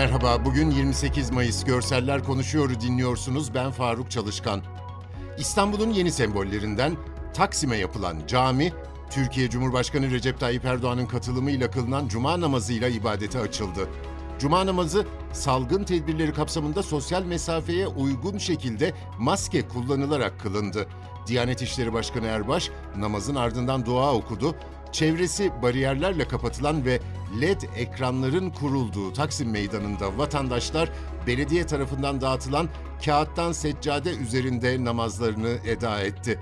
Merhaba, bugün 28 Mayıs Görseller Konuşuyor'u dinliyorsunuz, ben Faruk Çalışkan. İstanbul'un yeni sembollerinden Taksim'e yapılan cami, Türkiye Cumhurbaşkanı Recep Tayyip Erdoğan'ın katılımıyla kılınan Cuma namazıyla ibadete açıldı. Cuma namazı, salgın tedbirleri kapsamında sosyal mesafeye uygun şekilde maske kullanılarak kılındı. Diyanet İşleri Başkanı Erbaş, namazın ardından dua okudu. Çevresi bariyerlerle kapatılan ve LED ekranların kurulduğu Taksim Meydanı'nda vatandaşlar, belediye tarafından dağıtılan kağıttan seccade üzerinde namazlarını eda etti.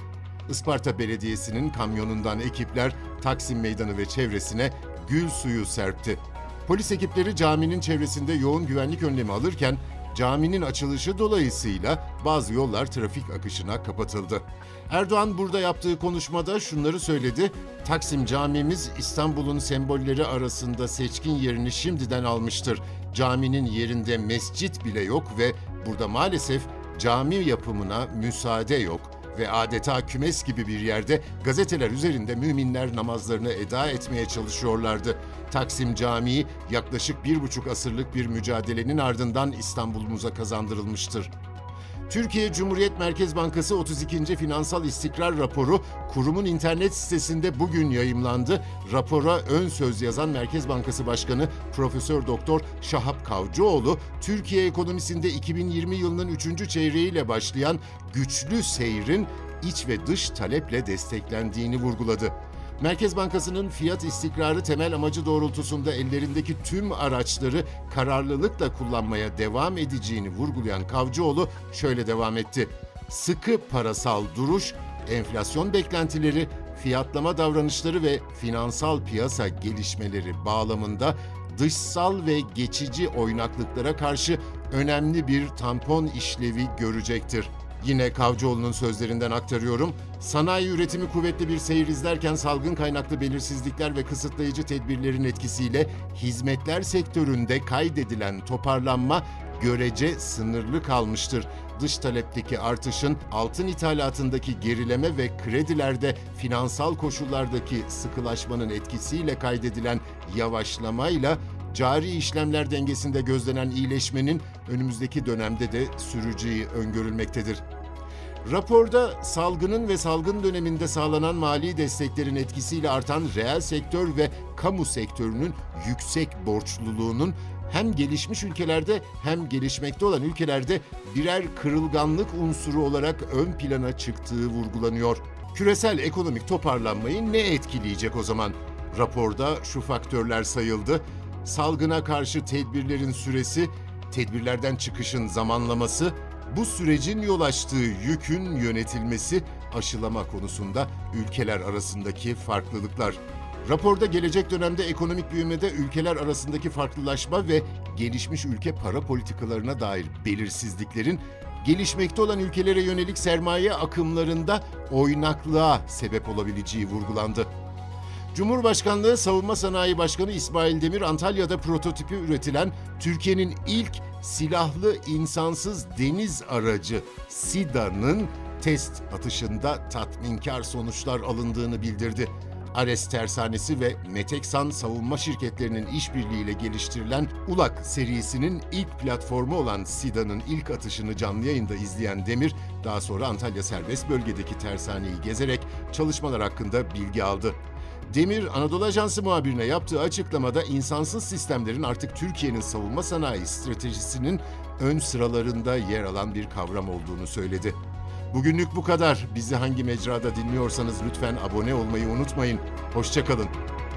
Isparta Belediyesi'nin kamyonundan ekipler Taksim Meydanı ve çevresine gül suyu serpti. Polis ekipleri caminin çevresinde yoğun güvenlik önlemi alırken, caminin açılışı dolayısıyla bazı yollar trafik akışına kapatıldı. Erdoğan burada yaptığı konuşmada şunları söyledi: Taksim camimiz İstanbul'un sembolleri arasında seçkin yerini şimdiden almıştır. Caminin yerinde mescit bile yok ve burada maalesef cami yapımına müsaade yok ve adeta kümes gibi bir yerde gazeteler üzerinde müminler namazlarını eda etmeye çalışıyorlardı. Taksim Camii yaklaşık 1,5 asırlık bir mücadelenin ardından İstanbul'umuza kazandırılmıştır. Türkiye Cumhuriyet Merkez Bankası 32. Finansal İstikrar Raporu kurumun internet sitesinde bugün yayımlandı. Rapora ön söz yazan Merkez Bankası Başkanı Profesör Doktor Şahap Kavcıoğlu, Türkiye ekonomisinde 2020 yılının 3. çeyreğiyle başlayan güçlü seyrin iç ve dış taleple desteklendiğini vurguladı. Merkez Bankası'nın fiyat istikrarı temel amacı doğrultusunda ellerindeki tüm araçları kararlılıkla kullanmaya devam edeceğini vurgulayan Kavcıoğlu şöyle devam etti: Sıkı parasal duruş, enflasyon beklentileri, fiyatlama davranışları ve finansal piyasa gelişmeleri bağlamında dışsal ve geçici oynaklıklara karşı önemli bir tampon işlevi görecektir. Yine Kavcıoğlu'nun sözlerinden aktarıyorum. Sanayi üretimi kuvvetli bir seyir izlerken salgın kaynaklı belirsizlikler ve kısıtlayıcı tedbirlerin etkisiyle hizmetler sektöründe kaydedilen toparlanma görece sınırlı kalmıştır. Dış talepteki artışın, altın ithalatındaki gerileme ve kredilerde finansal koşullardaki sıkılaşmanın etkisiyle kaydedilen yavaşlamayla cari işlemler dengesinde gözlenen iyileşmenin önümüzdeki dönemde de süreceği öngörülmektedir. Raporda salgının ve salgın döneminde sağlanan mali desteklerin etkisiyle artan reel sektör ve kamu sektörünün yüksek borçluluğunun hem gelişmiş ülkelerde hem gelişmekte olan ülkelerde birer kırılganlık unsuru olarak ön plana çıktığı vurgulanıyor. Küresel ekonomik toparlanmayı ne etkileyecek o zaman? Raporda şu faktörler sayıldı: salgına karşı tedbirlerin süresi, tedbirlerden çıkışın zamanlaması, bu sürecin yol açtığı yükün yönetilmesi, aşılama konusunda ülkeler arasındaki farklılıklar. Raporda gelecek dönemde ekonomik büyümede ülkeler arasındaki farklılaşma ve gelişmiş ülke para politikalarına dair belirsizliklerin, gelişmekte olan ülkelere yönelik sermaye akımlarında oynaklığa sebep olabileceği vurgulandı. Cumhurbaşkanlığı Savunma Sanayi Başkanı İsmail Demir, Antalya'da prototipi üretilen Türkiye'nin ilk silahlı insansız deniz aracı SİDA'nın test atışında tatminkar sonuçlar alındığını bildirdi. Ares Tersanesi ve Meteksan savunma şirketlerinin işbirliğiyle geliştirilen ULAK serisinin ilk platformu olan SİDA'nın ilk atışını canlı yayında izleyen Demir, daha sonra Antalya Serbest Bölgedeki tersaneyi gezerek çalışmalar hakkında bilgi aldı. Demir, Anadolu Ajansı muhabirine yaptığı açıklamada insansız sistemlerin artık Türkiye'nin savunma sanayi stratejisinin ön sıralarında yer alan bir kavram olduğunu söyledi. Bugünlük bu kadar. Bizi hangi mecrada dinliyorsanız lütfen abone olmayı unutmayın. Hoşça kalın.